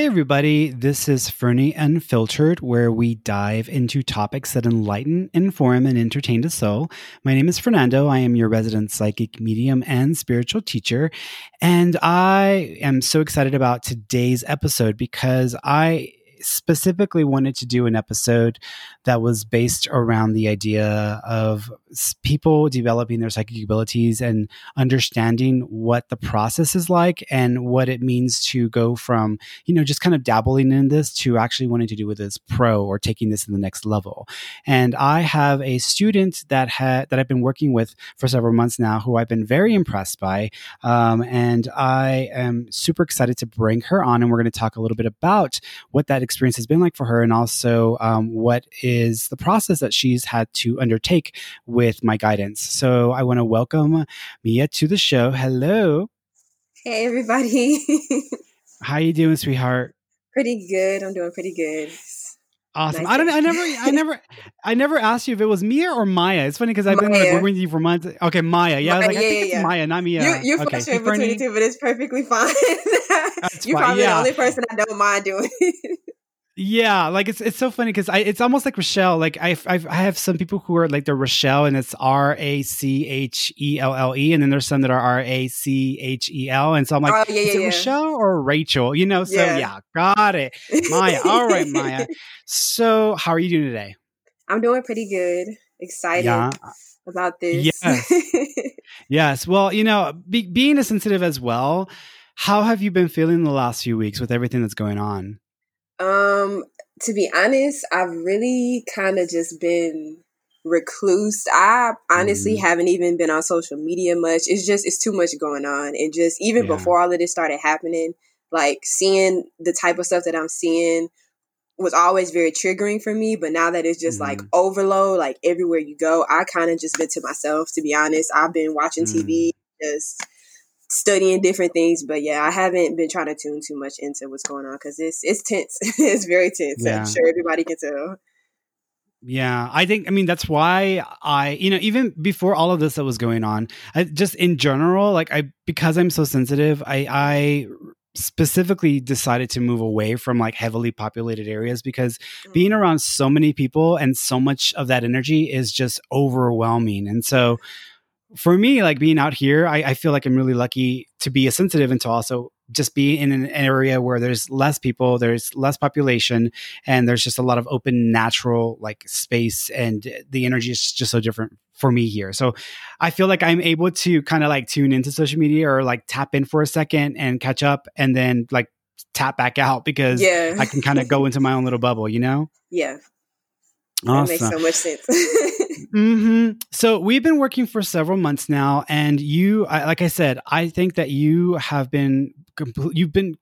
Hey everybody, this is Fernie Unfiltered, where we dive into topics that enlighten, inform, and entertain the soul. My name is Fernando. I am your resident psychic medium and spiritual teacher, and I am so excited about today's episode because I specifically wanted to do an episode that was based around the idea of people developing their psychic abilities and understanding what the process is like and what it means to go from, you know, just kind of dabbling in this to actually wanting to do with this pro or taking this to the next level. And I have a student that I've been working with for several months now who I've been very impressed by. And I am super excited to bring her on, and we're going to talk a little bit about what that experience has been like for her, and also what is the process that she's had to undertake with my guidance. So I want to welcome Maya to the show. Hello. Hey, everybody. How you doing, sweetheart? Pretty good. I'm doing pretty good. Awesome. Nice. I never asked you if it was Mia or Maya. It's funny because I've been working with you for months. Okay, Maya. Yeah, Maya, I think it's Maya, not Mia. You flush me between you two, but it's perfectly fine. You're probably the only person I don't mind doing. Yeah, like it's so funny because it's almost like Rochelle. Like I have some people who are like they're Rochelle and it's Rachelle, and then there's some that are Rachel, and so I'm like, is it Rochelle or Rachel? You know, so yeah, got it, Maya. All right, Maya. So how are you doing today? I'm doing pretty good. Excited. Yeah. About this. Yes. Yes. Well, you know, being as sensitive as well. How have you been feeling the last few weeks with everything that's going on? To be honest, I've really kind of just been recluse. I honestly haven't even been on social media much. It's too much going on. And just even before all of this started happening, like seeing the type of stuff that I'm seeing was always very triggering for me. But now that it's just like overload, like everywhere you go, I kind of just been to myself, to be honest. I've been watching TV, just studying different things, but I haven't been trying to tune too much into what's going on because it's tense. It's very tense. Yeah. I'm sure everybody can tell. Yeah, I mean, that's why even before all of this that was going on, I just in general, because I'm so sensitive, I specifically decided to move away from like heavily populated areas because being around so many people and so much of that energy is just overwhelming. And so for me, like being out here, I feel like I'm really lucky to be a sensitive and to also just be in an area where there's less people, there's less population, and there's just a lot of open, natural like space. And the energy is just so different for me here. So I feel like I'm able to kind of like tune into social media or like tap in for a second and catch up and then like tap back out because I can kind of go into my own little bubble, you know? Yeah. Awesome. That makes so much sense. So we've been working for several months now, and like I said, I think that you have been you've been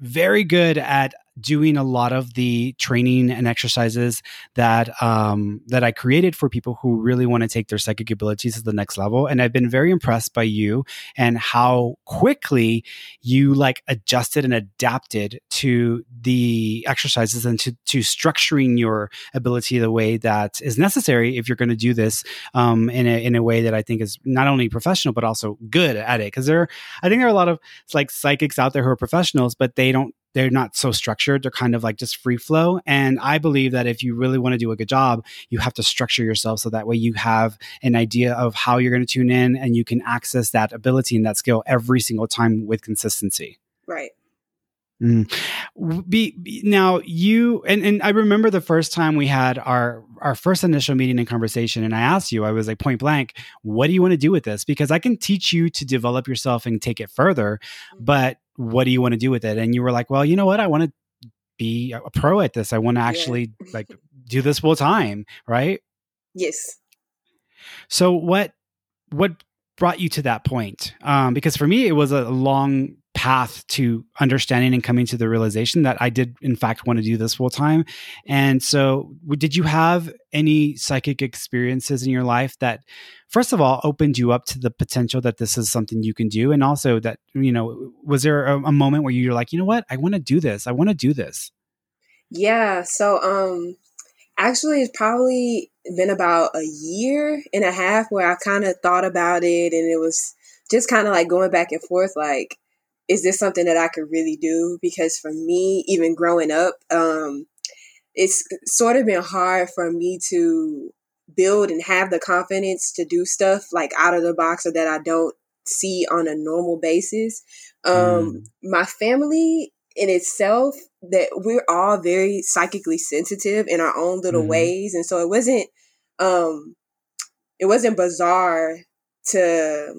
very good at doing a lot of the training and exercises that I created for people who really want to take their psychic abilities to the next level. And I've been very impressed by you and how quickly you like adjusted and adapted to the exercises and to structuring your ability the way that is necessary if you're going to do this in a way that I think is not only professional, but also good at it. Because I think there are a lot of like psychics out there who are professionals, but they're not so structured. They're kind of like just free flow. And I believe that if you really want to do a good job, you have to structure yourself so that way you have an idea of how you're going to tune in and you can access that ability and that skill every single time with consistency. Right. Now you, and I remember the first time we had our first initial meeting and conversation, and I asked you, I was like point blank, what do you want to do with this? Because I can teach you to develop yourself and take it further, but what do you want to do with it? And you were like, well, you know what? I want to be a pro at this. I want to actually like do this full time. Right. Yes. So what brought you to that point? Because for me, it was a long path to understanding and coming to the realization that I did in fact want to do this full time. And so did you have any psychic experiences in your life that, first of all, opened you up to the potential that this is something you can do? And also that, you know, was there a moment where you're like, you know what, I want to do this. I want to do this. Yeah. So, actually, it's probably been about a year and a half where I kind of thought about it, and it was just kind of like going back and forth, like, is this something that I could really do? Because for me, even growing up, it's sort of been hard for me to build and have the confidence to do stuff like out of the box or that I don't see on a normal basis. My family in itself, that we're all very psychically sensitive in our own little ways. And so it wasn't bizarre to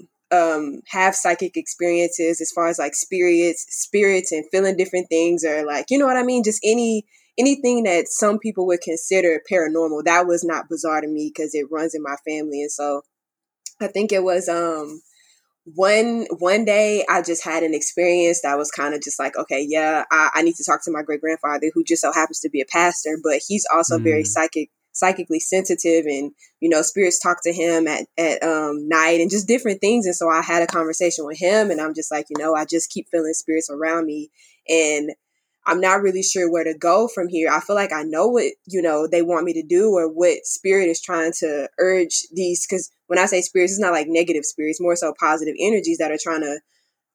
have psychic experiences as far as like spirits and feeling different things, or like, you know what I mean? Just anything that some people would consider paranormal. That was not bizarre to me because it runs in my family. And so I think it was one day I just had an experience that was kind of just like, okay, yeah, I need to talk to my great grandfather, who just so happens to be a pastor, but he's also very psychically sensitive, and, you know, spirits talk to him at night and just different things. And so I had a conversation with him, and I'm just like, you know, I just keep feeling spirits around me, and I'm not really sure where to go from here. I feel like I know what, you know, they want me to do, or what spirit is trying to urge these. Because when I say spirits, it's not like negative spirits, more so positive energies that are trying to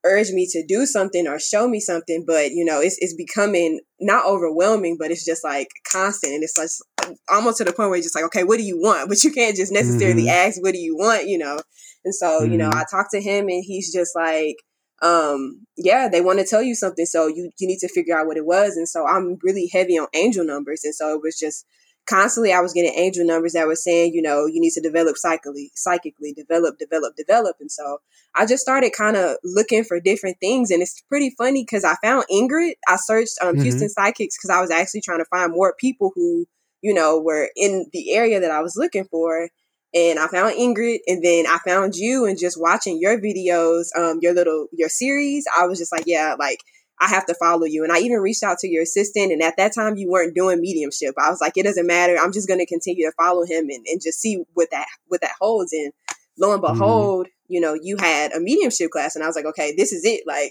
urge me to do something or show me something. But, you know, it's becoming not overwhelming, but it's just like constant. And it's like almost to the point where you're just like, okay, what do you want? But you can't just necessarily ask, what do you want? You know? And so, you know, I talked to him, and he's just like, yeah, they want to tell you something, so you need to figure out what it was. And so I'm really heavy on angel numbers, and so it was just constantly I was getting angel numbers that were saying, you know, you need to develop psychically, develop. And so I just started kind of looking for different things, and it's pretty funny because I found Ingrid. I searched Houston psychics because I was actually trying to find more people who, you know, were in the area that I was looking for. And I found Ingrid, and then I found you, and just watching your videos, your series, I was just like, yeah, like I have to follow you. And I even reached out to your assistant. And at that time you weren't doing mediumship. I was like, it doesn't matter. I'm just going to continue to follow him and just see what that holds. And lo and behold, you know, you had a mediumship class, and I was like, okay, this is it. Like,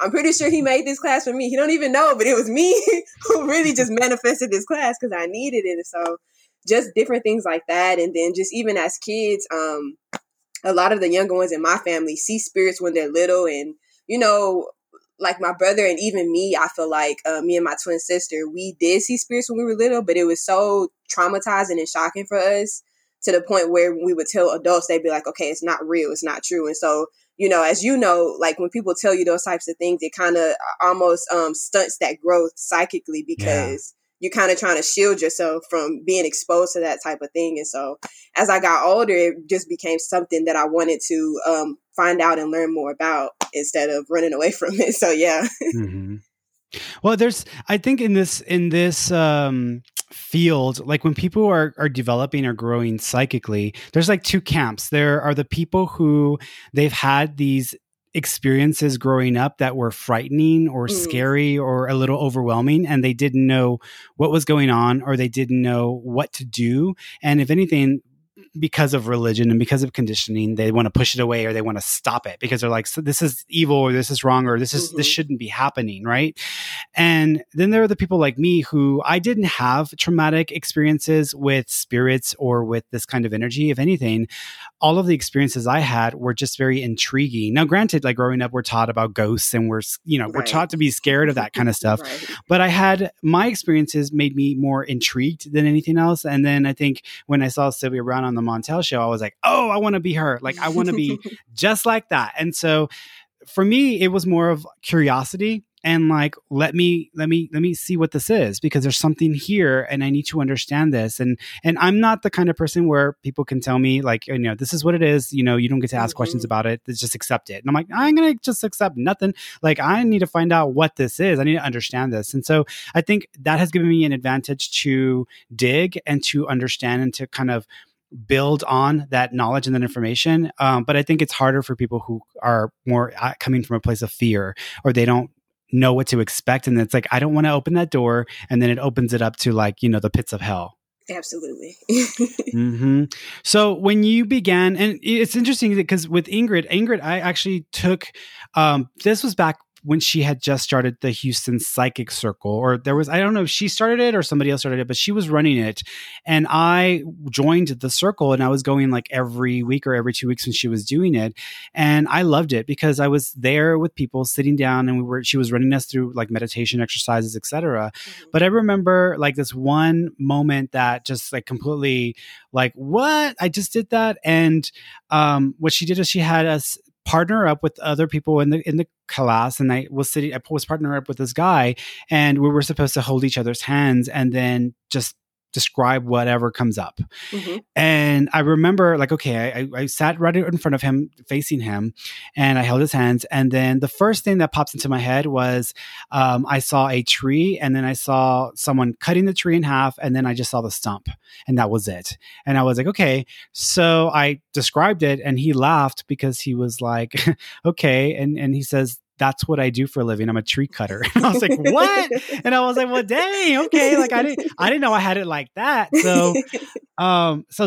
I'm pretty sure he made this class for me. He don't even know, but it was me who really just manifested this class because I needed it. And so just different things like that. And then just even as kids, a lot of the younger ones in my family see spirits when they're little. And, you know, like my brother and even me, I feel like me and my twin sister, we did see spirits when we were little, but it was so traumatizing and shocking for us to the point where when we would tell adults, they'd be like, okay, it's not real. It's not true. And so, you know, as you know, like when people tell you those types of things, it kind of almost stunts that growth psychically because... Yeah. You're kind of trying to shield yourself from being exposed to that type of thing. And so as I got older, it just became something that I wanted to find out and learn more about instead of running away from it. So, yeah. Well, I think in this field, like when people are developing or growing psychically, there's like two camps. There are the people who they've had these experiences growing up that were frightening or scary or a little overwhelming, and they didn't know what was going on, or they didn't know what to do. And if anything, because of religion and because of conditioning, they want to push it away or they want to stop it because they're like, so this is evil, or this is wrong, or this shouldn't be happening. Right. And then there are the people like me who I didn't have traumatic experiences with spirits or with this kind of energy. If anything, all of the experiences I had were just very intriguing. Now, granted, like growing up, we're taught about ghosts and we're taught to be scared of that kind of stuff. Right. But my experiences made me more intrigued than anything else. And then I think when I saw Sylvia Brown on the Montel show, I was like, oh, I want to be her. Like, I want to be just like that. And so for me, it was more of curiosity and like, let me see what this is, because there's something here and I need to understand this. And I'm not the kind of person where people can tell me like, you know, this is what it is. You know, you don't get to ask questions about it. Just accept it. And I'm like, I'm going to just accept nothing. Like, I need to find out what this is. I need to understand this. And so I think that has given me an advantage to dig and to understand and to kind of build on that knowledge and that information. But I think it's harder for people who are more coming from a place of fear, or they don't know what to expect. And it's like, I don't want to open that door. And then it opens it up to, like, you know, the pits of hell. Absolutely. So when you began, and it's interesting because with Ingrid, I actually took, this was back when she had just started the Houston Psychic Circle, or there was, I don't know if she started it or somebody else started it, but she was running it. And I joined the circle and I was going like every week or every 2 weeks when she was doing it. And I loved it because I was there with people sitting down and she was running us through like meditation exercises, etc. Mm-hmm. But I remember like this one moment that just like completely like, what? I just did that. And what she did is she had us partner up with other people in the class, and I was partnering up with this guy, and we were supposed to hold each other's hands and then just describe whatever comes up. Mm-hmm. And I remember like, okay, I sat right in front of him, facing him, and I held his hands. And then the first thing that pops into my head was I saw a tree, and then I saw someone cutting the tree in half, and then I just saw the stump, and that was it. And I was like, okay. So I described it, and he laughed because he was like, okay. And he says, that's what I do for a living. I'm a tree cutter. And I was like, what? And I was like, well, dang, okay. Like I didn't know I had it like that. So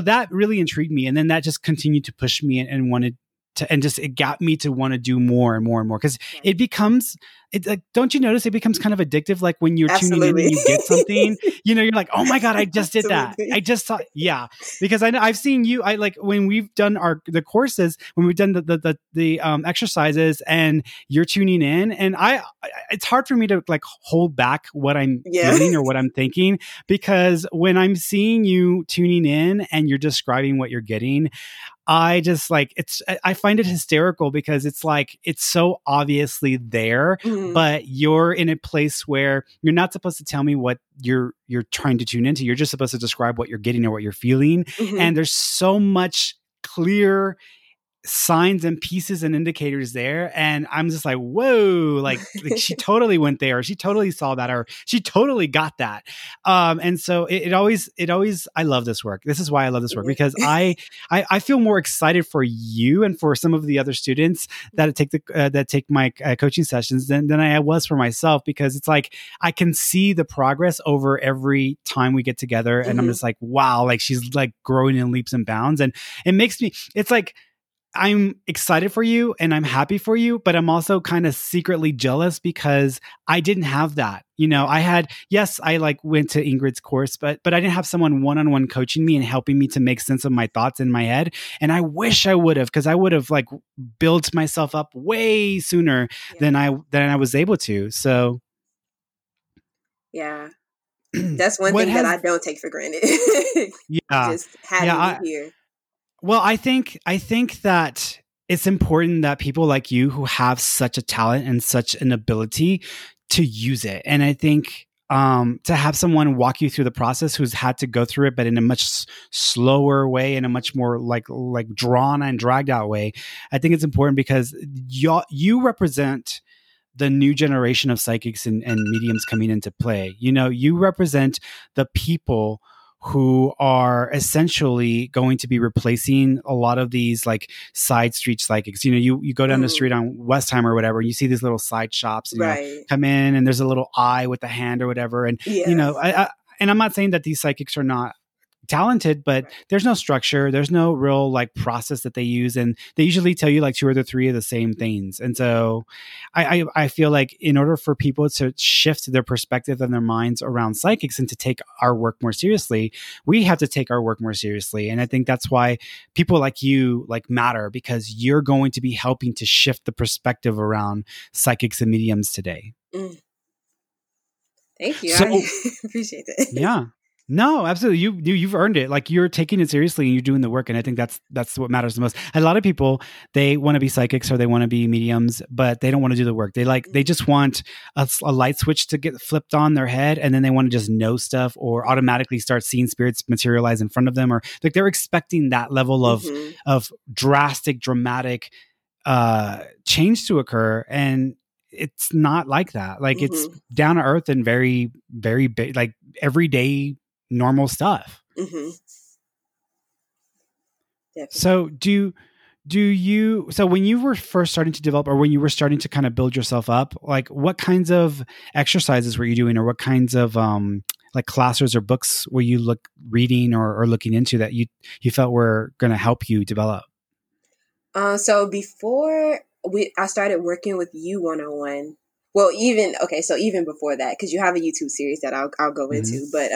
that really intrigued me. And then that just continued to push me and wanted to, and just, it got me to want to do more and more and more. Cause it becomes, it's like, don't you notice it becomes kind of addictive? Like when you're Absolutely. Tuning in and you get something, you know, you're like, oh my God, I just did Absolutely. That. I just saw, yeah. Because I know I've seen you, I like when we've done the courses, when we've done the exercises and you're tuning in, and I it's hard for me to like hold back what I'm doing or what I'm thinking, because when I'm seeing you tuning in and you're describing what you're getting, I just like, I find it hysterical because it's like, it's so obviously there, mm-hmm. but you're in a place where you're not supposed to tell me what you're trying to tune into. You're just supposed to describe what you're getting or what you're feeling. Mm-hmm. And there's so much clear signs and pieces and indicators there. And I'm just like, whoa, like she totally went there. She totally saw that, or she totally got that. And so it always, I love this work. This is why I love this work, because I feel more excited for you and for some of the other students that take my coaching sessions than I was for myself, because it's like, I can see the progress over every time we get together. And mm-hmm. I'm just like, wow, like she's like growing in leaps and bounds. And it makes me, it's like, I'm excited for you and I'm happy for you, but I'm also kind of secretly jealous because I didn't have that. You know, I had, yes, I like went to Ingrid's course, but I didn't have someone one-on-one coaching me and helping me to make sense of my thoughts in my head. And I wish I would have, because I would have like built myself up way sooner than I was able to. So. Yeah. That's one thing that I don't take for granted. Yeah. Just having you here. Well, I think that it's important that people like you who have such a talent and such an ability to use it. And I think to have someone walk you through the process who's had to go through it, but in a much slower way, in a much more like drawn and dragged out way, I think it's important because you represent the new generation of psychics and mediums coming into play. You know, you represent the people who are essentially going to be replacing a lot of these like side street psychics. You know, you go down the street on Westheimer or whatever, and you see these little side shops, and you know, come in, and there's a little eye with a hand or whatever. And, you know, I and I'm not saying that these psychics are not talented, but there's no structure. There's no real like process that they use. And they usually tell you like two or three of the same things. And so I feel like in order for people to shift their perspective and their minds around psychics and to take our work more seriously, we have to take our work more seriously. And I think that's why people like you like matter, because you're going to be helping to shift the perspective around psychics and mediums today. Mm. Thank you. So, I appreciate it. Yeah. No, absolutely. You've earned it. Like you're taking it seriously and you're doing the work. And I think that's what matters the most. A lot of people, they want to be psychics or they want to be mediums, but they don't want to do the work. They just want a light switch to get flipped on their head. And then they want to just know stuff or automatically start seeing spirits materialize in front of them. Or like they're expecting that level of, mm-hmm. of drastic, dramatic change to occur. And it's not like that. Like mm-hmm. it's down to earth and very, very big, like everyday normal stuff. Mm-hmm. So so when you were first starting to develop, or when you were starting to kind of build yourself up, like what kinds of exercises were you doing, or what kinds of like classes or books were you reading or looking into that you felt were going to help you develop? So before I started working with you one-on-one, well, even, okay, so even before that, because you have a YouTube series that I'll go into, but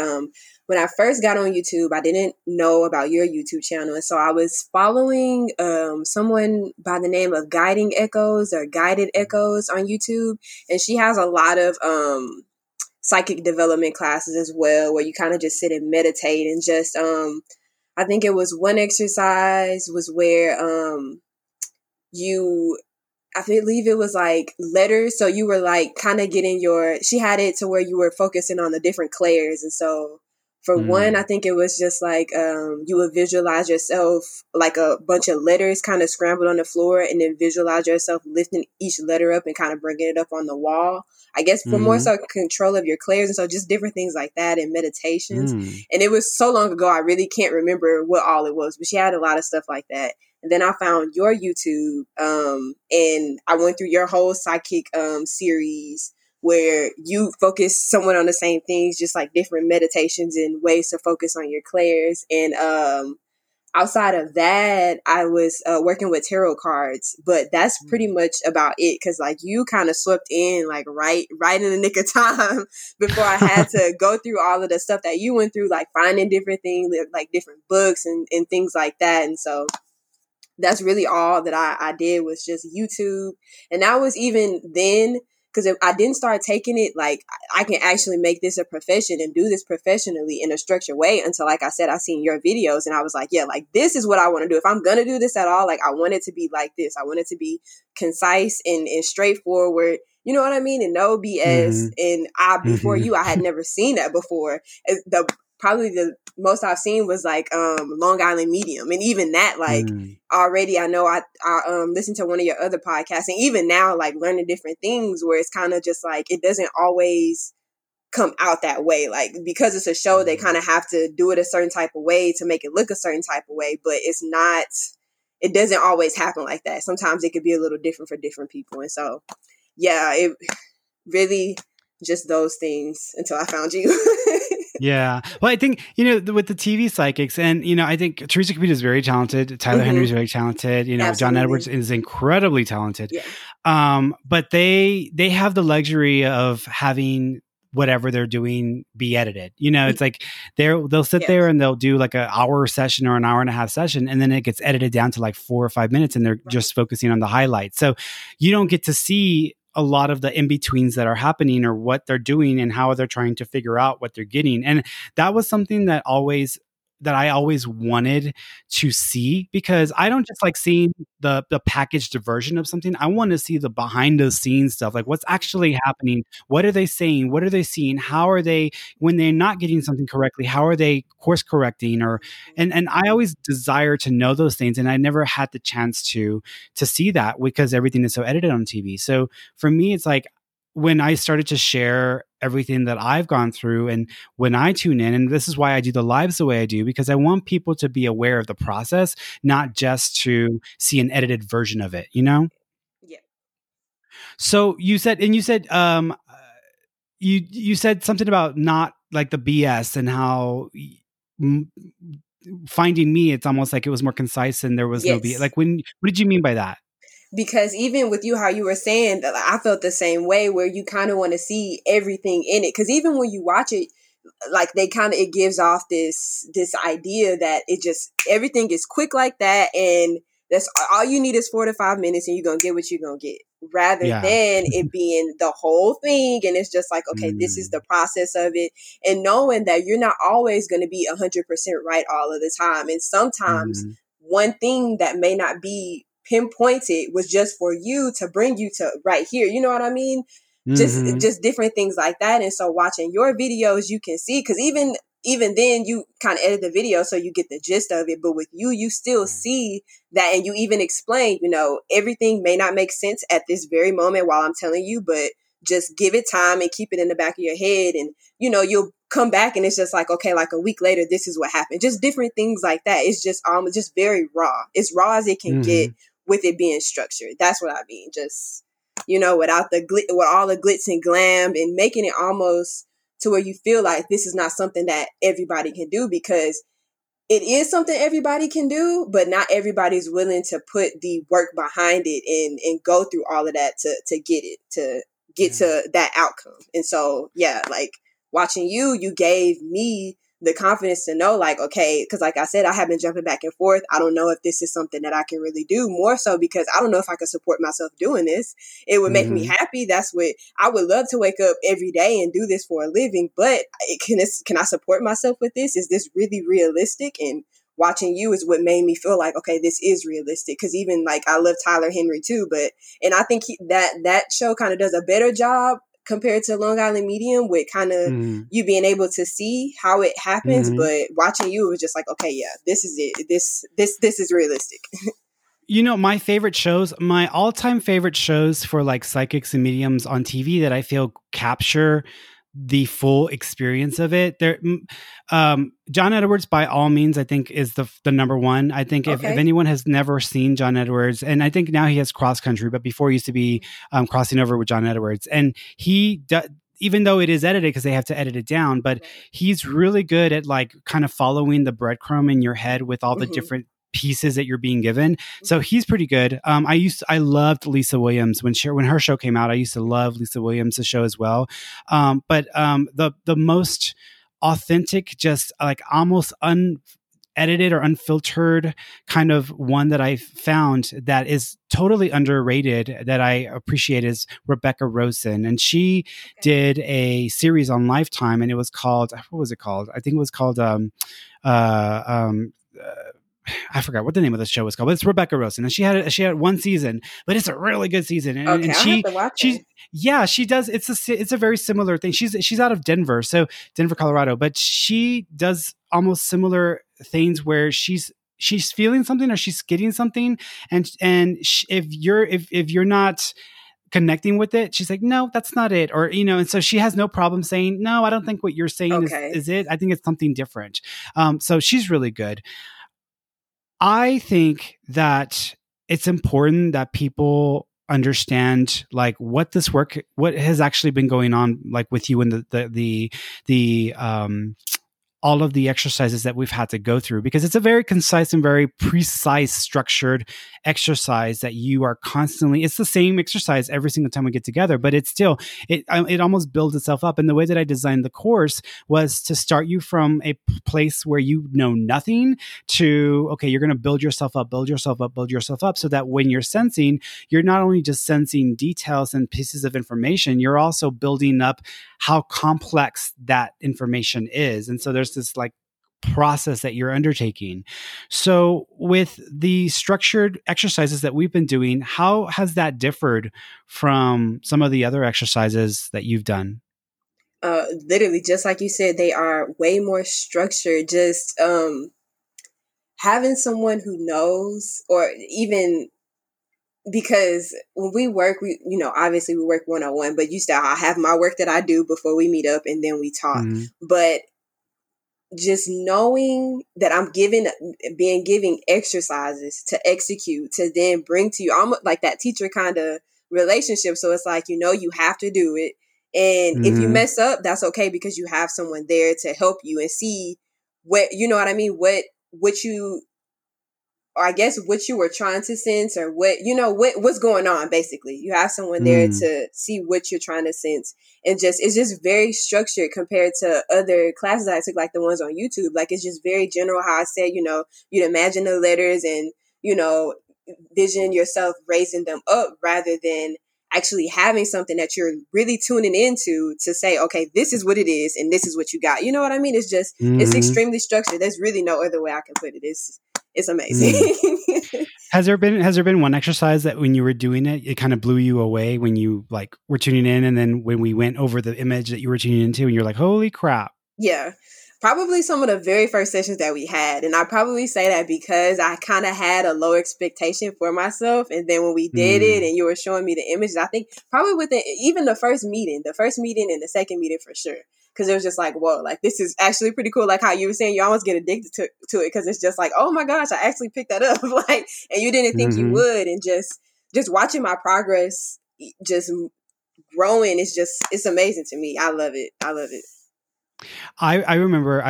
when I first got on YouTube, I didn't know about your YouTube channel. And so I was following someone by the name of Guiding Echoes or Guided Echoes on YouTube. And she has a lot of psychic development classes as well, where you kind of just sit and meditate and just, I think it was one exercise was where I believe it was like letters. So you were like kind of getting she had it to where you were focusing on the different clairs. And so for one, I think it was just like you would visualize yourself like a bunch of letters kind of scrambled on the floor, and then visualize yourself lifting each letter up and kind of bringing it up on the wall, I guess, for more so control of your clairs. And so just different things like that and meditations. And it was so long ago, I really can't remember what all it was, but she had a lot of stuff like that. And then I found your YouTube and I went through your whole psychic series, where you focus someone on the same things, just like different meditations and ways to focus on your clairs. And outside of that, I was working with tarot cards, but that's pretty much about it. Cause like you kind of swept in like right in the nick of time before I had to go through all of the stuff that you went through, like finding different things, like different books and things like that. And so that's really all that I did was just YouTube. And that was even then, because if I didn't start taking it, like I can actually make this a profession and do this professionally in a structured way until, like I said, I seen your videos and I was like, yeah, like this is what I want to do. If I'm going to do this at all, like I want it to be like this. I want it to be concise and straightforward. You know what I mean? And no BS. And I had never seen that before. Probably the most I've seen was like Long Island Medium. And even that, like already I know I listened to one of your other podcasts, and even now like learning different things where it's kind of just like, it doesn't always come out that way. Like because it's a show, they kind of have to do it a certain type of way to make it look a certain type of way, but it doesn't always happen like that. Sometimes it could be a little different for different people. And so, yeah, it really just those things until I found you. Yeah. Well, I think, with the TV psychics and, I think Teresa Caputo is very talented. Tyler Henry is very talented. Absolutely. John Edwards is incredibly talented. Yeah. But they have the luxury of having whatever they're doing be edited. It's like they'll sit there and they'll do like an hour session or an hour and a half session. And then it gets edited down to like 4 or 5 minutes, and they're just focusing on the highlights. So you don't get to see a lot of the in-betweens that are happening or what they're doing and how they're trying to figure out what they're getting. And that was something that I always wanted to see, because I don't just like seeing the packaged version of something. I want to see the behind the scenes stuff, like what's actually happening. What are they saying? What are they seeing? How are they, when they're not getting something correctly, how are they course correcting? And I always desire to know those things. And I never had the chance to see that because everything is so edited on TV. So for me, it's like, when I started to share everything that I've gone through and when I tune in, and this is why I do the lives the way I do, because I want people to be aware of the process, not just to see an edited version of it, Yeah. So you said something about not like the BS and how finding me, it's almost like it was more concise and there was no BS. Like what did you mean by that? Because even with you, how you were saying, I felt the same way where you kind of want to see everything in it. Because even when you watch it, like it gives off this idea that it just, everything is quick like that. And that's all you need is 4 to 5 minutes and you're going to get what you're going to get, rather than it being the whole thing. And it's just like, okay, this is the process of it. And knowing that you're not always going to be 100% right all of the time. And sometimes one thing that may not be pinpointed was just for you to bring you to right here. You know what I mean? Just different things like that. And so watching your videos, you can see, because even then you kind of edit the video so you get the gist of it. But with you still see that. And you even explain, everything may not make sense at this very moment while I'm telling you, but just give it time and keep it in the back of your head. And, you'll come back and it's just like, okay, like a week later, this is what happened. Just different things like that. It's just very raw. It's raw as it can get. With it being structured. That's what I mean. Just, without the with all the glitz and glam, and making it almost to where you feel like this is not something that everybody can do, because it is something everybody can do, but not everybody's willing to put the work behind it and go through all of that to get it to get to that outcome. And so, yeah, like watching you, you gave me the confidence to know, like, okay, because like I said, I have been jumping back and forth. I don't know if this is something that I can really do, more so because I don't know if I could support myself doing this. It would make me happy. That's what I would love to wake up every day and do this for a living. But can I support myself with this? Is this really realistic? And watching you is what made me feel like, okay, this is realistic. Because even like I love Tyler Henry too, and I think that show kind of does a better job compared to Long Island Medium with kind of you being able to see how it happens. But watching you, it was just like, okay, yeah, this is it. This is realistic. You know, my all-time favorite shows for like psychics and mediums on TV that I feel capture the full experience of it. There, John Edwards, by all means, I think is the number one. I think if anyone has never seen John Edwards, and I think now he has Cross Country, but before he used to be Crossing Over with John Edwards, and he even though it is edited because they have to edit it down, but he's really good at like kind of following the breadcrumb in your head with all the different pieces that you're being given. So he's pretty good. I loved Lisa Williams when her show came out. I used to love Lisa Williams' show as well. The most authentic, just like almost unedited or unfiltered kind of one that I found that is totally underrated that I appreciate is Rebecca Rosen. And she did a series on Lifetime, and it was called, what was it called? I think it was called, I forgot what the name of the show was called, but it's Rebecca Rosen, and she had one season, but it's a really good season. And, and she does. It's a very similar thing. She's out of Denver, so Denver, Colorado, but she does almost similar things where she's feeling something or she's getting something, and if you're not connecting with it, she's like, no, that's not it, or you know, and so she has no problem saying, no, I don't think what you're saying is it. I think it's something different. So she's really good. I think that it's important that people understand like what has actually been going on, like with you and the all of the exercises that we've had to go through, because it's a very concise and very precise structured exercise that you are constantly, it's the same exercise every single time we get together, but it's still, it almost builds itself up. And the way that I designed the course was to start you from a place where you know nothing to, okay, you're going to build yourself up. So that when you're sensing, you're not only just sensing details and pieces of information, you're also building up how complex that information is. And so there's this like process that you're undertaking. So with the structured exercises that we've been doing, how has that differed from some of the other exercises that you've done? Literally, just like you said, they are way more structured. Just having someone who knows, or even because when we work, obviously we work one-on-one, but you still, I have my work that I do before we meet up and then we talk. But just knowing that I'm being given exercises to execute, to then bring to you, almost like that teacher kind of relationship. So it's like, you have to do it. And if you mess up, that's okay, because you have someone there to help you and see what, you know what I mean? What you were trying to sense, or what's going on. Basically, you have someone there to see what you're trying to sense, and it's just very structured compared to other classes I took, like the ones on YouTube. Like, it's just very general. How I said, you'd imagine the letters and, vision yourself raising them up, rather than actually having something that you're really tuning into to say, okay, this is what it is and this is what you got. You know what I mean? It's just, it's extremely structured. There's really no other way I can put it. It's amazing. Has there been one exercise that when you were doing it, it kind of blew you away when you like were tuning in, and then when we went over the image that you were tuning into, and you're like, "Holy crap!" Yeah, probably some of the very first sessions that we had, and I probably say that because I kind of had a low expectation for myself, and then when we did it, and you were showing me the images, I think probably within even the first meeting, and the second meeting for sure. Cause it was just like, whoa, like this is actually pretty cool. Like how you were saying, you almost get addicted to it. Cause it's just like, oh my gosh, I actually picked that up. Like, and you didn't think you would. And just watching my progress, just growing. It's amazing to me. I love it. I remember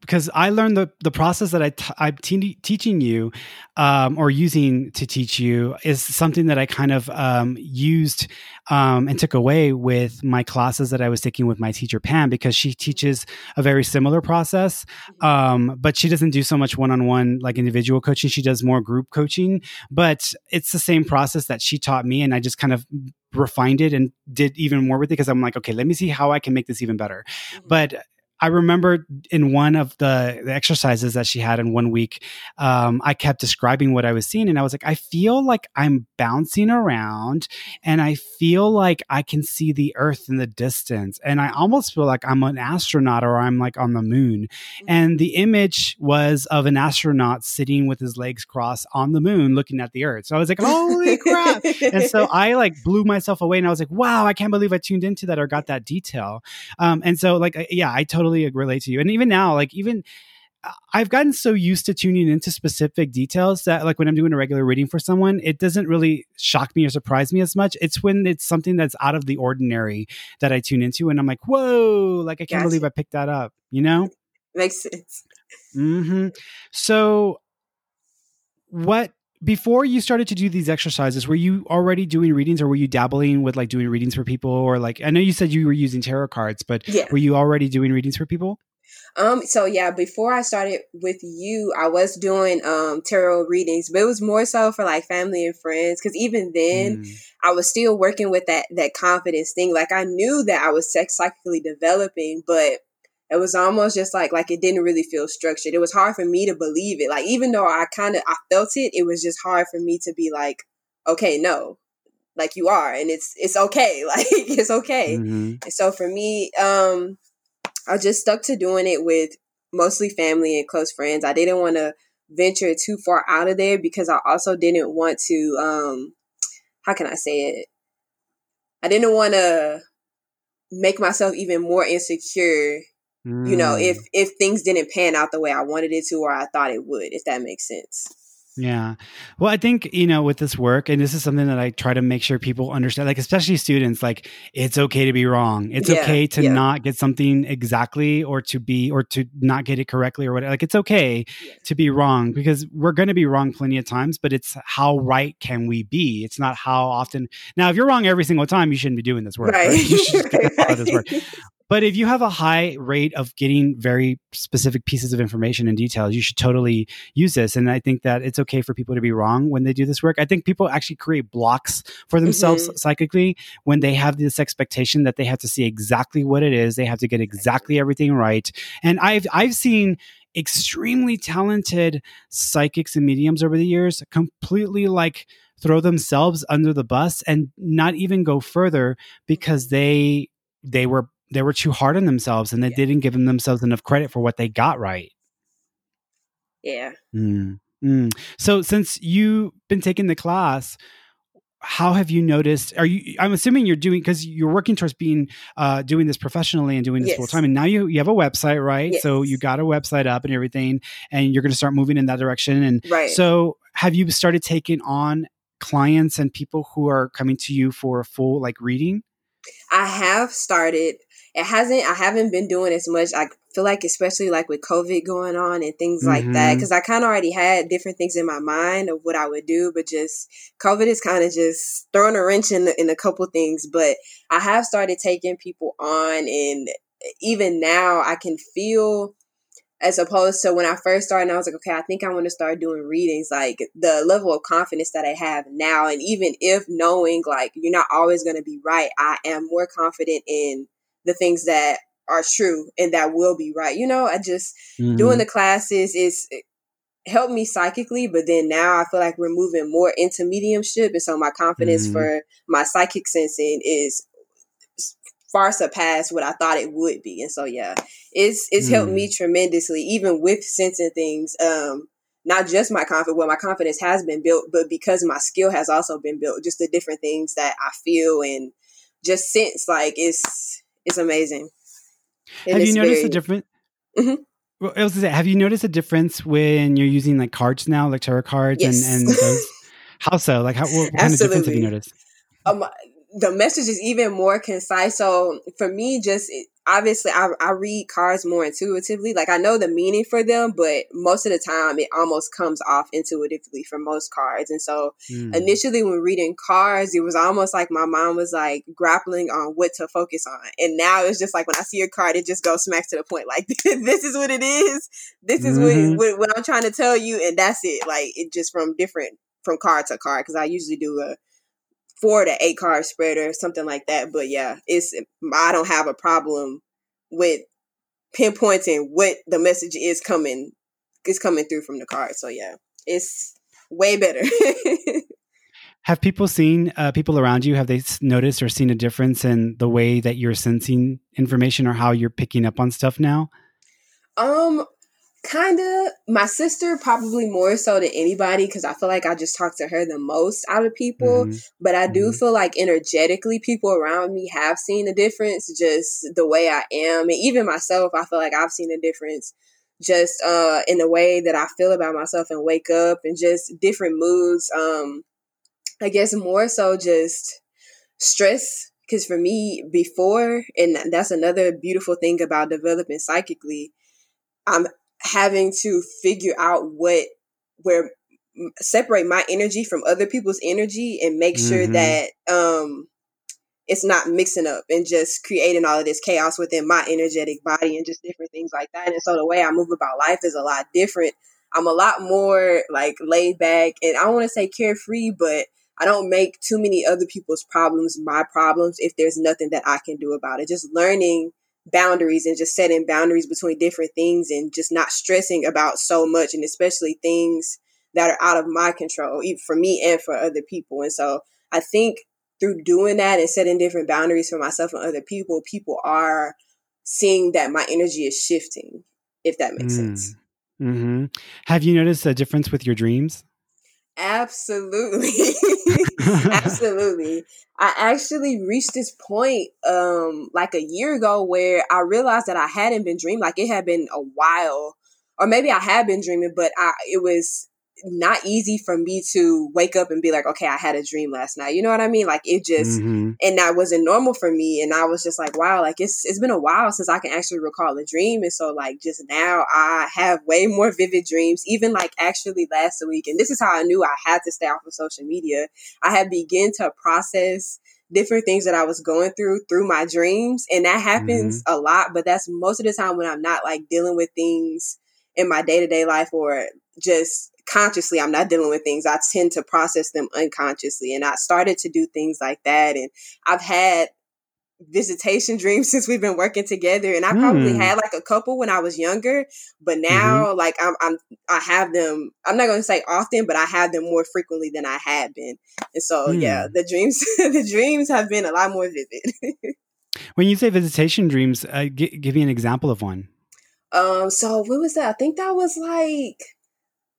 because I learned the process that I'm teaching you or using to teach you is something that I kind of used and took away with my classes that I was taking with my teacher, Pam, because she teaches a very similar process, but she doesn't do so much one-on-one like individual coaching. She does more group coaching, but it's the same process that she taught me, and I just kind of refined it and did even more with it because I'm like, okay, let me see how I can make this even better. Mm-hmm. But I remember in one of the exercises that she had in 1 week, I kept describing what I was seeing. And I was like, I feel like I'm bouncing around and I feel like I can see the earth in the distance. And I almost feel like I'm an astronaut or I'm like on the moon. And the image was of an astronaut sitting with his legs crossed on the moon, looking at the earth. So I was like, holy crap. And so I like blew myself away and I was like, wow, I can't believe I tuned into that or got that detail. And so like, yeah, I totally relate to you. And even now, like even I've gotten so used to tuning into specific details that like when I'm doing a regular reading for someone, it doesn't really shock me or surprise me as much. It's when it's something that's out of the ordinary that I tune into and I'm like, whoa, like I can't believe I picked that up, you know? Makes sense. Mm-hmm. So before you started to do these exercises, were you already doing readings or were you dabbling with like doing readings for people? Or like, I know you said you were using tarot cards, but were you already doing readings for people? So before I started with you, I was doing tarot readings, but it was more so for like family and friends. Cause even then I was still working with that confidence thing. Like I knew that I was psychically developing, but it was almost just like it didn't really feel structured. It was hard for me to believe it. Like, even though I felt it, it was just hard for me to be like, okay, no, like you are, and it's okay. Like, it's okay. Mm-hmm. So for me, I just stuck to doing it with mostly family and close friends. I didn't want to venture too far out of there because I also didn't want to, how can I say it? I didn't want to make myself even more insecure, you know, if things didn't pan out the way I wanted it to, or I thought it would, if that makes sense. Yeah. Well, I think, you know, with this work, and this is something that I try to make sure people understand, like, especially students, like, it's okay to be wrong. It's okay to not get something exactly or to not get it correctly or whatever. Like, it's okay to be wrong because we're going to be wrong plenty of times, but it's how right can we be? It's not how often. Now, if you're wrong every single time, you shouldn't be doing this work. Right? You should just get out of this work. But if you have a high rate of getting very specific pieces of information and details, you should totally use this. And I think that it's okay for people to be wrong when they do this work. I think people actually create blocks for themselves psychically when they have this expectation that they have to see exactly what it is. They have to get exactly everything right. And I've seen extremely talented psychics and mediums over the years completely like throw themselves under the bus and not even go further because they were too hard on themselves and they didn't give themselves enough credit for what they got right. Yeah. So since you've been taking the class, how have you noticed, I'm assuming you're doing, cause you're working towards being, doing this professionally and doing this full time. And now you have a website, right? Yes. So you got a website up and everything, and you're going to start moving in that direction. And so have you started taking on clients and people who are coming to you for a full like reading? I have started. I haven't been doing as much. I feel like, especially like with COVID going on and things like that, because I kind of already had different things in my mind of what I would do, but just COVID is kind of just throwing a wrench in a couple things. But I have started taking people on, and even now I can feel, as opposed to when I first started and I was like, okay, I think I want to start doing readings, like the level of confidence that I have now. And even if knowing like you're not always going to be right, I am more confident in the things that are true and that will be right. You know, I just doing the classes helped me psychically, but then now I feel like we're moving more into mediumship. And so my confidence for my psychic sensing is far surpassed what I thought it would be. And so, it's helped me tremendously, even with sensing things. Not just my confidence has been built, but because my skill has also been built, just the different things that I feel and just sense, like it's amazing. And have you noticed a difference? Mm-hmm. Well, I was gonna say, have you noticed a difference when you're using like cards now, like tarot cards and those? How so? Like what kind of difference have you noticed? The message is even more concise. So for me, just obviously I read cards more intuitively. Like, I know the meaning for them, but most of the time it almost comes off intuitively for most cards. And so initially when reading cards, it was almost like my mom was like grappling on what to focus on. And now it's just like, when I see a card, it just goes smack to the point. Like, this is what it is. This is what I'm trying to tell you. And that's it. Like, it just from card to card. 'Cause I usually do a 4 to 8 card spread or something like that. But yeah, I don't have a problem with pinpointing what the message is coming through from the card. So yeah, it's way better. Have people seen people around you? Have they noticed or seen a difference in the way that you're sensing information or how you're picking up on stuff now? Kinda. My sister probably more so than anybody, because I feel like I just talk to her the most out of people. But I do feel like energetically people around me have seen a difference, just the way I am. And even myself, I feel like I've seen a difference just in the way that I feel about myself and wake up and just different moods. I guess more so just stress. Because for me before, and that's another beautiful thing about developing psychically, I'm having to figure out separate my energy from other people's energy and make sure that it's not mixing up and just creating all of this chaos within my energetic body and just different things like that. And so the way I move about life is a lot different. I'm a lot more like laid back, and I don't want to say carefree, but I don't make too many other people's problems my problems if there's nothing that I can do about it. Just learning boundaries and just setting boundaries between different things and just not stressing about so much, and especially things that are out of my control, even for me and for other people. And so I think through doing that and setting different boundaries for myself and other people, people are seeing that my energy is shifting, if that makes sense. Mm-hmm. Have you noticed a difference with your dreams? Absolutely. Absolutely. I actually reached this point like a year ago where I realized that I hadn't been dreaming. Like, it had been a while, or maybe I had been dreaming, but it was not easy for me to wake up and be like, okay, I had a dream last night. You know what I mean? Like, it just, and that wasn't normal for me. And I was just like, wow, like it's been a while since I can actually recall a dream. And so like, just now I have way more vivid dreams, even like actually last week. And this is how I knew I had to stay off of social media. I had begun to process different things that I was going through my dreams. And that happens a lot, but that's most of the time when I'm not like dealing with things in my day-to-day life, or just consciously I'm not dealing with things. I tend to process them unconsciously. And I started to do things like that. And I've had visitation dreams since we've been working together. And I probably had like a couple when I was younger, but now like I have them, I'm not going to say often, but I have them more frequently than I had been. And so yeah, the dreams have been a lot more vivid. When you say visitation dreams, give me an example of one. So what was that? I think that was like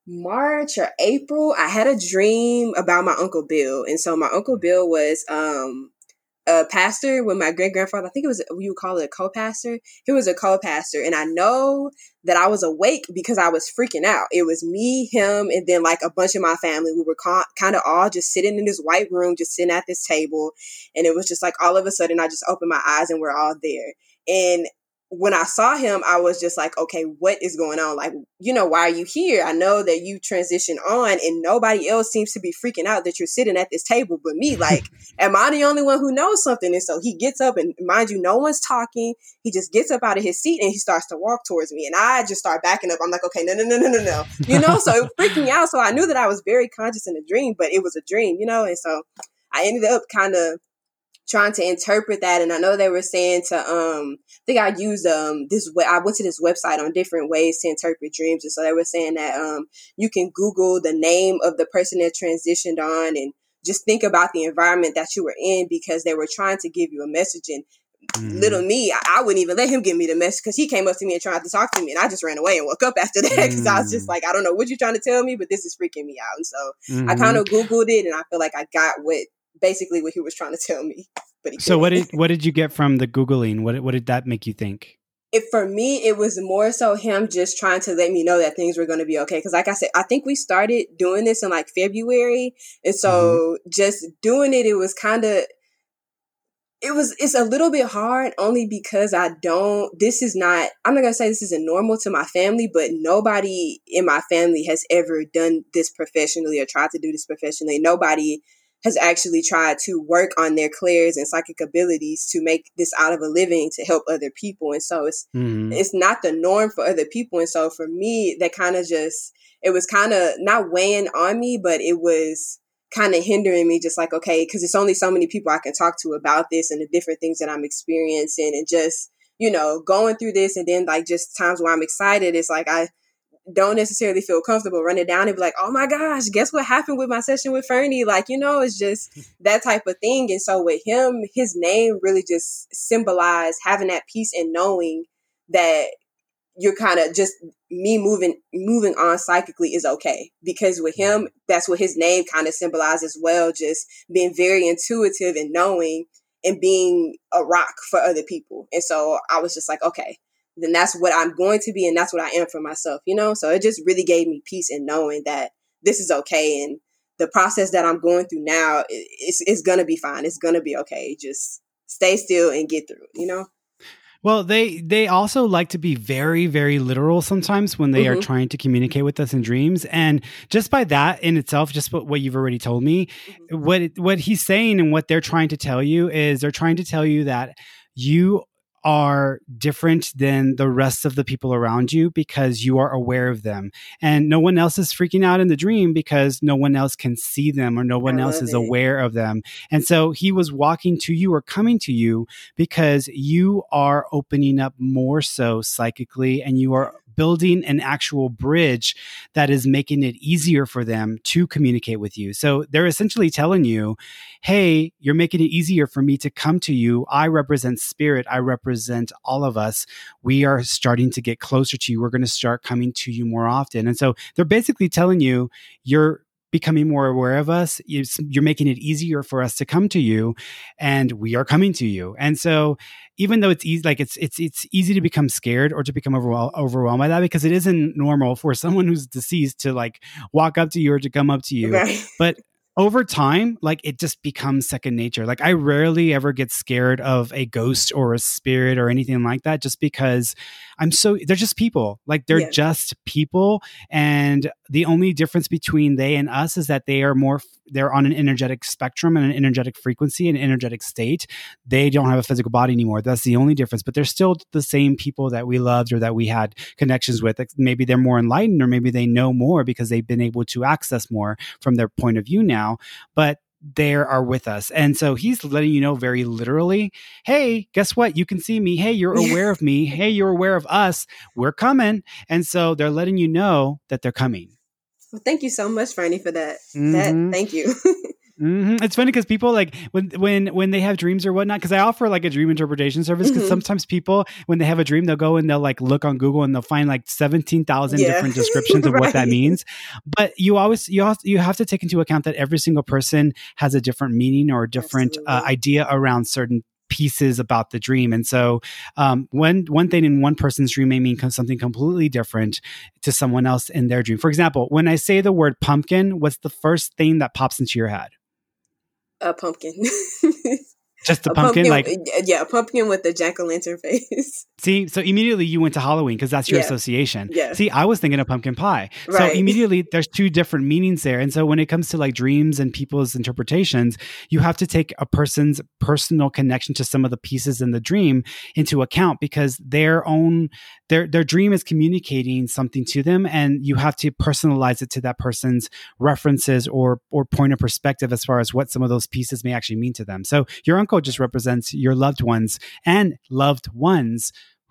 March or April. I had a dream about my Uncle Bill. And so my Uncle Bill was a pastor with my great-grandfather. I think it was, you would call it a co-pastor. He was a co-pastor. And I know that I was awake because I was freaking out. It was me, him, and then like a bunch of my family. We were kind of all just sitting in this white room, just sitting at this table. And it was just like all of a sudden I just opened my eyes and we're all there. And when I saw him, I was just like, okay, what is going on? Like, you know, why are you here? I know that you transitioned on and nobody else seems to be freaking out that you're sitting at this table but me. Like, am I the only one who knows something? And so he gets up, and mind you, no one's talking. He just gets up out of his seat and he starts to walk towards me. And I just start backing up. I'm like, okay, no. You know, so it freaked me out. So I knew that I was very conscious in a dream, but it was a dream, you know? And so I ended up kind of trying to interpret that. And I know they were saying to, I think I used I went to this website on different ways to interpret dreams. And so they were saying that you can Google the name of the person that transitioned on and just think about the environment that you were in, because they were trying to give you a message. And little me, I wouldn't even let him give me the message, because he came up to me and tried to talk to me, and I just ran away and woke up after that, because I was just like, I don't know what you're trying to tell me, but this is freaking me out. And so I kind of Googled it, and I feel like I got what he was trying to tell me. But so what did you get from the Googling? What did that make you think? For me, it was more so him just trying to let me know that things were going to be okay. Because like I said, I think we started doing this in like February. And so just doing it, it was kind of It's a little bit hard only because I'm not going to say this isn't normal to my family, but nobody in my family has ever done this professionally or tried to do this professionally. Nobody has actually tried to work on their clairs and psychic abilities to make this out of a living to help other people. And so it's not the norm for other people. And so for me, that kind of just, it was kind of not weighing on me, but it was kind of hindering me, just like, okay, because it's only so many people I can talk to about this and the different things that I'm experiencing, and just, you know, going through this. And then like just times where I'm excited, it's like I don't necessarily feel comfortable running down and be like, oh my gosh, guess what happened with my session with Fernie? Like, you know, it's just that type of thing. And so with him, his name really just symbolized having that peace and knowing that you're kind of just me moving on psychically is okay. Because with him, that's what his name kind of symbolized as well. Just being very intuitive and knowing and being a rock for other people. And so I was just like, okay, then that's what I'm going to be. And that's what I am for myself, you know? So it just really gave me peace in knowing that this is okay. And the process that I'm going through now, it's going to be fine. It's going to be okay. Just stay still and get through it, you know? Well, they also like to be very, very literal sometimes when they are trying to communicate with us in dreams. And just by that in itself, just what you've already told me, what he's saying and what they're trying to tell you is they're trying to tell you that you are different than the rest of the people around you because you are aware of them. And no one else is freaking out in the dream because no one else can see them or no one else is aware of them. And so he was walking to you or coming to you because you are opening up more so psychically, and you are building an actual bridge that is making it easier for them to communicate with you. So they're essentially telling you, hey, you're making it easier for me to come to you. I represent spirit. I represent all of us. We are starting to get closer to you. We're going to start coming to you more often. And so they're basically telling you, you're becoming more aware of us. You're making it easier for us to come to you, and we are coming to you. And so even though it's easy, like it's easy to become scared or to become overwhelmed by that, because it isn't normal for someone who's deceased to like walk up to you or to come up to you. Okay. But over time, like it just becomes second nature. Like I rarely ever get scared of a ghost or a spirit or anything like that, just because they're just people. Like they're just people. And the only difference between they and us is that they are they're on an energetic spectrum and an energetic frequency and an energetic state. They don't have a physical body anymore. That's the only difference, but they're still the same people that we loved or that we had connections with. Like maybe they're more enlightened, or maybe they know more because they've been able to access more from their point of view now. But they are with us. And so he's letting you know very literally, hey, guess what? You can see me. Hey, you're aware of me. Hey, you're aware of us. We're coming. And so they're letting you know that they're coming. Well, thank you so much, Fernie, for that. Thank you. It's funny because people like when they have dreams or whatnot, because I offer like a dream interpretation service, because sometimes people, when they have a dream, they'll go and they'll like look on Google and they'll find like 17,000 different descriptions of what that means. But you have to take into account that every single person has a different meaning or a different idea around certain pieces about the dream. And so one thing in one person's dream may mean something completely different to someone else in their dream. For example, when I say the word pumpkin, what's the first thing that pops into your head? A pumpkin. Just a pumpkin? A pumpkin with the jack-o'-lantern face. See, so immediately you went to Halloween because that's your association. Yeah. See, I was thinking of pumpkin pie. Right. So immediately there's two different meanings there. And so when it comes to like dreams and people's interpretations, you have to take a person's personal connection to some of the pieces in the dream into account, because their dream is communicating something to them, and you have to personalize it to that person's references or point of perspective as far as what some of those pieces may actually mean to them. So your uncle just represents your loved ones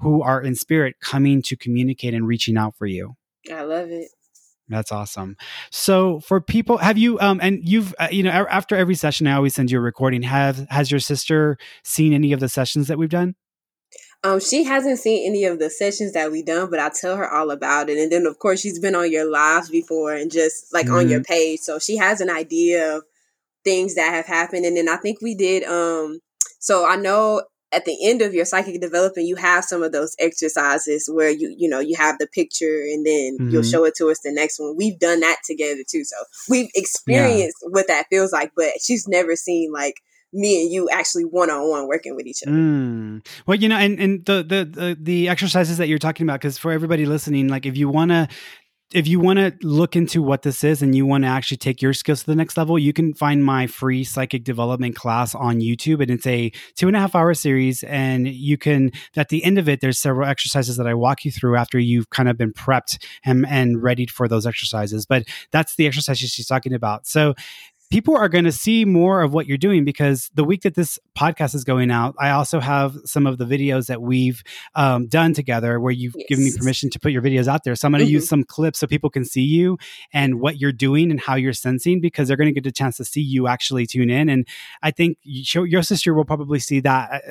who are in spirit coming to communicate and reaching out for you. I love it. That's awesome. So for people, have you, and you've, you know, after every session, I always send you a recording. Has your sister seen any of the sessions that we've done? She hasn't seen any of the sessions that we've done, but I tell her all about it. And then of course she's been on your lives before and just like on your page. So she has an idea of things that have happened. And then I think we did, so I know at the end of your psychic development, you have some of those exercises where you have the picture and then you'll show it to us the next one. We've done that together too. So we've experienced what that feels like, but she's never seen like me and you actually one-on-one working with each other. Mm. Well, you know, and the exercises that you're talking about, because for everybody listening, like if you want to look into what this is and you want to actually take your skills to the next level, you can find my free psychic development class on YouTube. And it's a 2.5-hour series. And you can, at the end of it, there's several exercises that I walk you through after you've kind of been prepped and readied for those exercises. But that's the exercise she's talking about. So people are going to see more of what you're doing, because the week that this podcast is going out, I also have some of the videos that we've done together where you've given me permission to put your videos out there. So I'm going to use some clips so people can see you and what you're doing and how you're sensing, because they're going to get a chance to see you actually tune in. And I think your sister will probably see that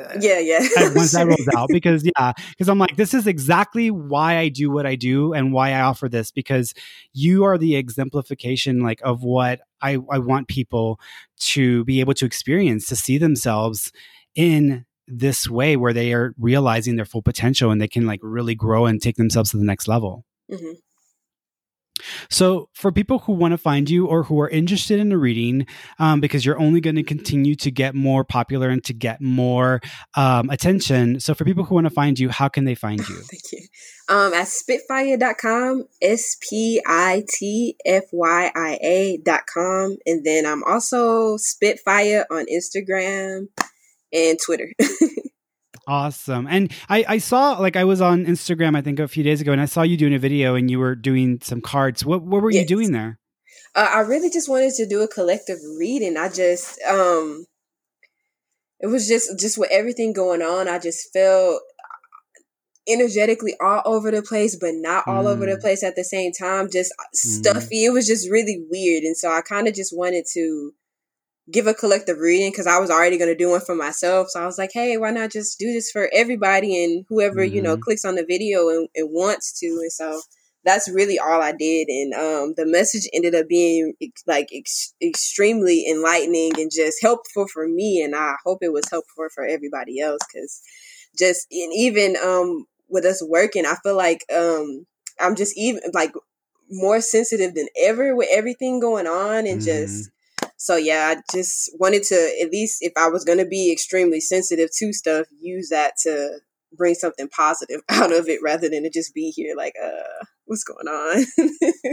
once that rolls out, because I'm like, this is exactly why I do what I do and why I offer this, because you are the exemplification of what I want people to be able to experience, to see themselves in this way where they are realizing their full potential and they can really grow and take themselves to the next level. Mm-hmm. So for people who want to find you or who are interested in the reading, because you're only going to continue to get more popular and to get more attention. So for people who want to find you, how can they find you? Thank you. At spitfire.com, spitfya.com. And then I'm also Spitfire on Instagram and Twitter. Awesome. And I saw, I was on Instagram, I think a few days ago, and I saw you doing a video and you were doing some cards. What were you doing there? I really just wanted to do a collective reading. I just, it was just with everything going on, I just felt energetically all over the place, but not all over the place at the same time, just stuffy. It was just really weird. And so I kind of just wanted to give a collective reading, because I was already going to do one for myself. So I was like, hey, why not just do this for everybody and whoever, clicks on the video and wants to. And so that's really all I did. And the message ended up being extremely enlightening and just helpful for me. And I hope it was helpful for everybody else, because with us working, I feel like I'm just even more sensitive than ever with everything going on and So, yeah, I just wanted to, at least if I was going to be extremely sensitive to stuff, use that to bring something positive out of it rather than to just be here what's going on?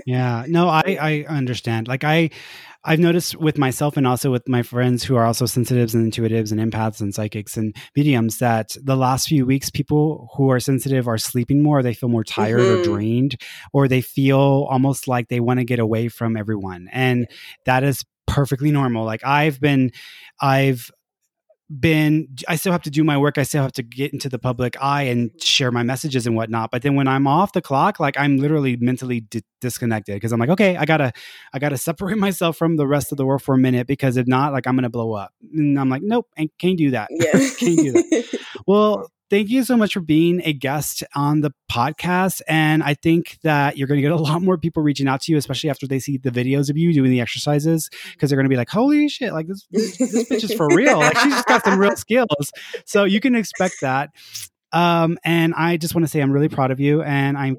Yeah, no, I understand. I've noticed with myself and also with my friends who are also sensitives and intuitives and empaths and psychics and mediums that the last few weeks, people who are sensitive are sleeping more, they feel more tired or drained, or they feel almost like they want to get away from everyone. And that is perfectly normal. I still have to do my work. I still have to get into the public eye and share my messages and whatnot. But then when I'm off the clock, I'm literally mentally disconnected, because I'm like, okay, I gotta separate myself from the rest of the world for a minute, because if not, I'm gonna blow up. And I'm like, nope, I can't do that. Yeah. Can't do that. Well, thank you so much for being a guest on the podcast. And I think that you're going to get a lot more people reaching out to you, especially after they see the videos of you doing the exercises, because they're going to be like, holy shit, this bitch is for real. She's just got some real skills. So you can expect that. And I just want to say I'm really proud of you. And I'm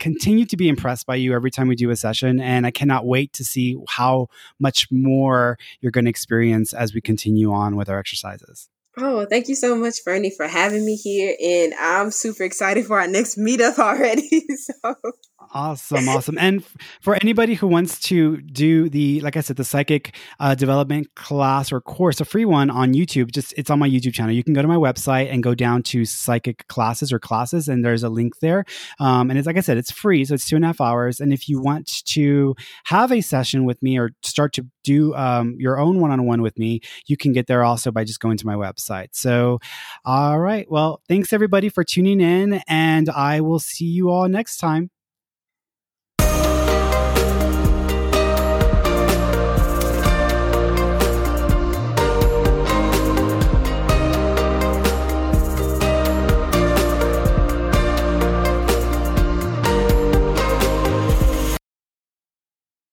continue to be impressed by you every time we do a session. And I cannot wait to see how much more you're going to experience as we continue on with our exercises. Oh, thank you so much, Fernie, for having me here. And I'm super excited for our next meetup already. So. Awesome. And for anybody who wants to do the psychic development class or course, a free one on YouTube, it's on my YouTube channel. You can go to my website and go down to psychic classes or classes, and there's a link there. And it's, like I said, it's free. So it's 2.5 hours. And if you want to have a session with me or start to do your own one-on-one with me, you can get there also by just going to my website. So, all right. Well, thanks everybody for tuning in, and I will see you all next time.